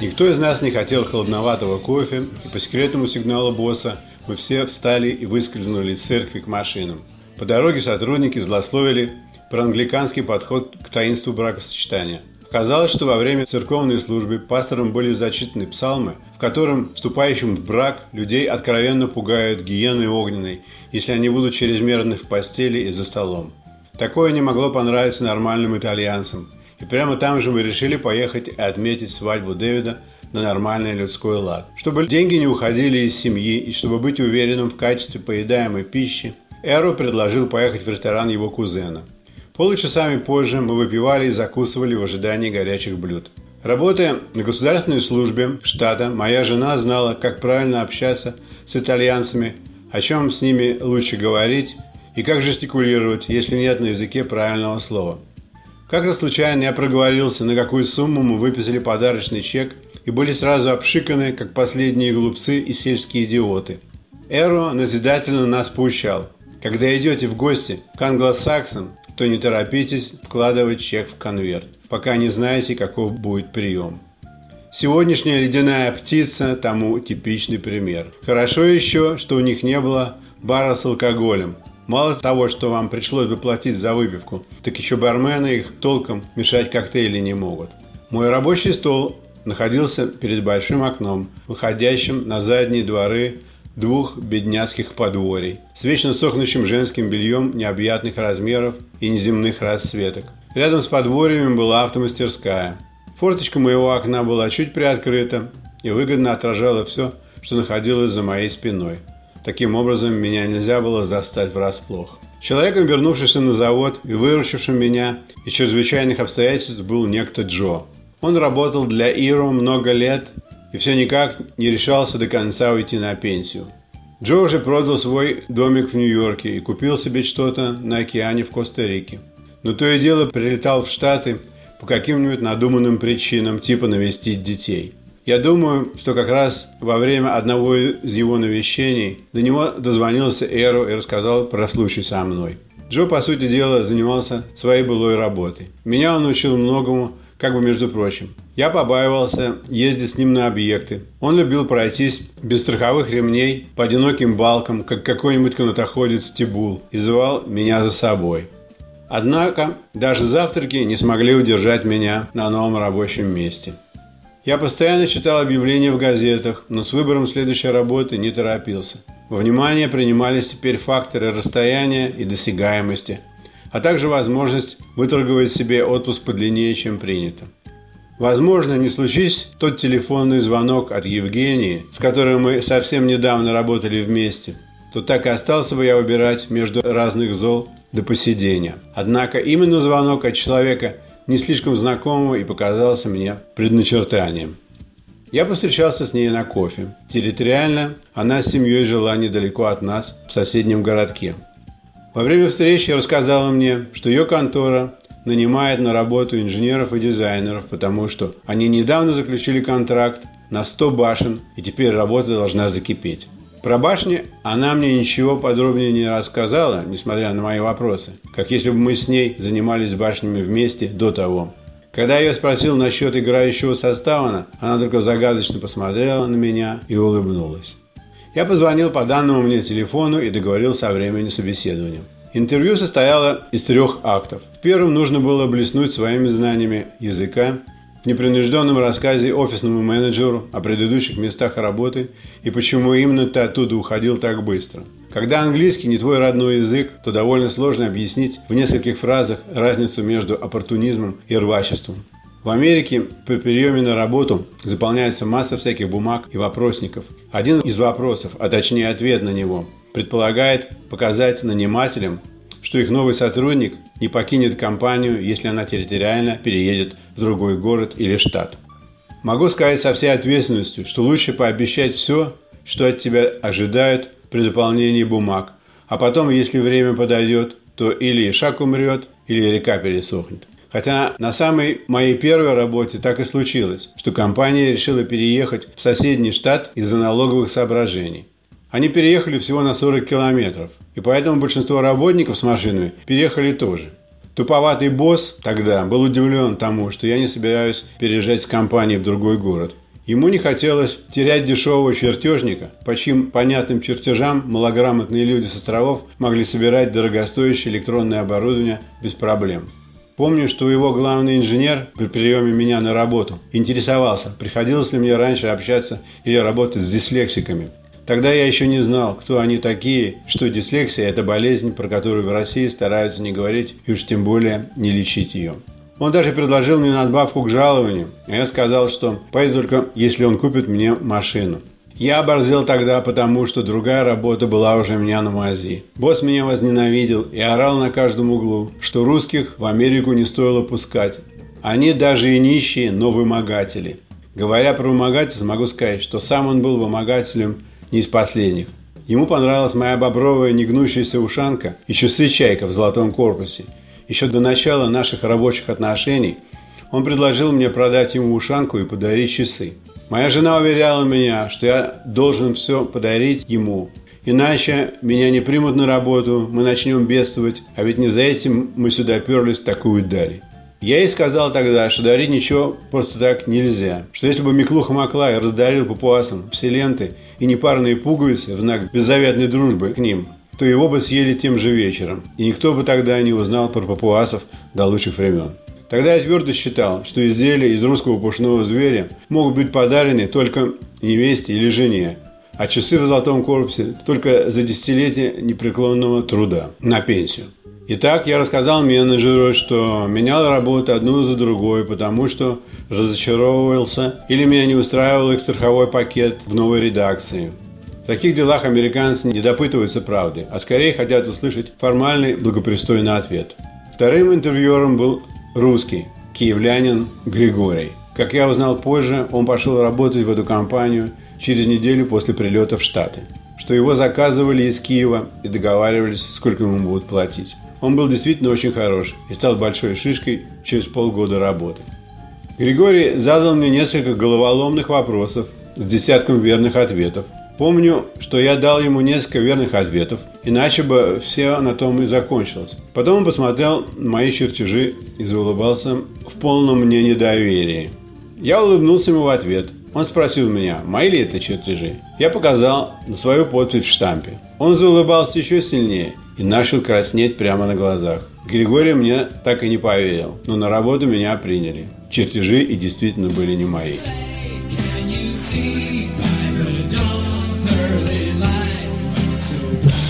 Никто из нас не хотел холодноватого кофе, и по секретному сигналу босса мы все встали и выскользнули из церкви к машинам. По дороге сотрудники злословили про англиканский подход к таинству бракосочетания. Оказалось, что во время церковной службы пастором были зачитаны псалмы, в котором вступающим в брак людей откровенно пугают гиеной огненной, если они будут чрезмерны в постели и за столом. Такое не могло понравиться нормальным итальянцам. И прямо там же мы решили поехать и отметить свадьбу Дэвида на нормальный людской лад. Чтобы деньги не уходили из семьи и чтобы быть уверенным в качестве поедаемой пищи, Эро предложил поехать в ресторан его кузена. Получасами позже мы выпивали и закусывали в ожидании горячих блюд. Работая на государственной службе штата, моя жена знала, как правильно общаться с итальянцами, о чем с ними лучше говорить и как жестикулировать, если нет на языке правильного слова. Как-то случайно я проговорился, на какую сумму мы выписали подарочный чек, и были сразу обшиканы, как последние глупцы и сельские идиоты. Эро назидательно нас поучал: когда идете в гости к англосаксам, то не торопитесь вкладывать чек в конверт, пока не знаете, каков будет прием. Сегодняшняя ледяная птица тому типичный пример. Хорошо еще, что у них не было бара с алкоголем. Мало того, что вам пришлось бы платить за выпивку, так еще бармены их толком мешать коктейли не могут. Мой рабочий стол находился перед большим окном, выходящим на задние дворы двух бедняцких подворий, с вечно сохнущим женским бельем необъятных размеров и неземных расцветок. Рядом с подворьями была автомастерская. Форточка моего окна была чуть приоткрыта и выгодно отражала все, что находилось за моей спиной. Таким образом, меня нельзя было застать врасплох. Человеком, вернувшимся на завод и выручившим меня из чрезвычайных обстоятельств, был некто Джо. Он работал для Эро много лет и все никак не решался до конца уйти на пенсию. Джо уже продал свой домик в Нью-Йорке и купил себе что-то на океане в Коста-Рике. Но то и дело прилетал в Штаты по каким-нибудь надуманным причинам, типа навестить детей. Я думаю, что как раз во время одного из его навещений до него дозвонился Эро и рассказал про случай со мной. Джо, по сути дела, занимался своей былой работой. Меня он учил многому, как бы между прочим. Я побаивался ездить с ним на объекты. Он любил пройтись без страховых ремней по одиноким балкам, как какой-нибудь канатоходец Тибул, и звал меня за собой. Однако даже завтраки не смогли удержать меня на новом рабочем месте. Я постоянно читал объявления в газетах, но с выбором следующей работы не торопился. Во внимание принимались теперь факторы расстояния и досягаемости, а также возможность выторговать себе отпуск подлиннее, чем принято. Возможно, не случись тот телефонный звонок от Евгении, с которой мы совсем недавно работали вместе, то так и остался бы я выбирать между разных зол до посидения. Однако именно звонок от человека, не слишком знакомого, и показался мне предначертанием. Я повстречался с ней на кофе. Территориально она с семьей жила недалеко от нас, в соседнем городке. Во время встречи рассказала мне, что ее контора нанимает на работу инженеров и дизайнеров, потому что они недавно заключили контракт на 100 башен, и теперь работа должна закипеть. Про башни она мне ничего подробнее не рассказала, несмотря на мои вопросы, как если бы мы с ней занимались башнями вместе до того. Когда я ее спросил насчет играющего состава, она только загадочно посмотрела на меня и улыбнулась. Я позвонил по данному мне телефону и договорился о времени собеседования. Интервью состояло из 3 актов. В первом нужно было блеснуть своими знаниями языка, в непринужденном рассказе офисному менеджеру о предыдущих местах работы и почему именно ты оттуда уходил так быстро. Когда английский не твой родной язык, то довольно сложно объяснить в нескольких фразах разницу между оппортунизмом и рвачеством. В Америке по приеме на работу заполняется масса всяких бумаг и вопросников. Один из вопросов, а точнее ответ на него, предполагает показать нанимателям, что их новый сотрудник не покинет компанию, если она территориально переедет в другой город или штат. Могу сказать со всей ответственностью, что лучше пообещать все, что от тебя ожидают при заполнении бумаг, а потом, если время подойдет, то или ишак умрет, или река пересохнет. Хотя на самой моей первой работе так и случилось, что компания решила переехать в соседний штат из-за налоговых соображений. Они переехали всего на 40 километров, и поэтому большинство работников с машинами переехали тоже. Туповатый босс тогда был удивлен тому, что я не собираюсь переезжать с компанией в другой город. Ему не хотелось терять дешевого чертежника, по чьим понятным чертежам малограмотные люди с островов могли собирать дорогостоящее электронное оборудование без проблем. Помню, что его главный инженер при приеме меня на работу интересовался, приходилось ли мне раньше общаться или работать с дислексиками. Тогда я еще не знал, кто они такие, что дислексия – это болезнь, про которую в России стараются не говорить и уж тем более не лечить ее. Он даже предложил мне надбавку к жалованию, а я сказал, что пойду только, если он купит мне машину. Я оборзел тогда, потому что другая работа была уже у меня на мази. Босс меня возненавидел и орал на каждом углу, что русских в Америку не стоило пускать. Они даже и нищие, но вымогатели. Говоря про вымогателя, могу сказать, что сам он был вымогателем не из последних. Ему понравилась моя бобровая негнущаяся ушанка и часы «Чайка» в золотом корпусе. Еще до начала наших рабочих отношений он предложил мне продать ему ушанку и подарить часы. Моя жена уверяла меня, что я должен все подарить ему, иначе меня не примут на работу, мы начнем бедствовать, а ведь не за этим мы сюда перлись в такую даль. Я ей сказал тогда, что дарить ничего просто так нельзя, что если бы Миклухо-Маклай раздарил папуасам все ленты и непарные пуговицы в знак беззаветной дружбы к ним, то его бы съели тем же вечером, и никто бы тогда не узнал про папуасов до лучших времен. Тогда я твердо считал, что изделия из русского пушного зверя могут быть подарены только невесте или жене, а часы в золотом корпусе только за десятилетие непреклонного труда на пенсию. Итак, я рассказал менеджеру, что менял работу одну за другой, потому что разочаровывался или меня не устраивал их страховой пакет в новой редакции. В таких делах американцы не допытываются правды, а скорее хотят услышать формальный благопристойный ответ. Вторым интервьюером был русский, киевлянин Григорий. Как я узнал позже, он пошел работать в эту компанию через неделю после прилета в Штаты, что его заказывали из Киева и договаривались, сколько ему будут платить. Он был действительно очень хорош и стал большой шишкой через полгода работы. Григорий задал мне несколько головоломных вопросов с десятком верных ответов. Помню, что я дал ему несколько верных ответов, иначе бы все на том и закончилось. Потом он посмотрел мои чертежи и заулыбался в полном мне недоверии. Я улыбнулся ему в ответ. Он спросил меня, мои ли это чертежи. Я показал свою подпись в штампе. Он заулыбался еще сильнее и начал краснеть прямо на глазах. Григорий мне так и не поверил, но на работу меня приняли. Чертежи и действительно были не мои. Early light, so bright.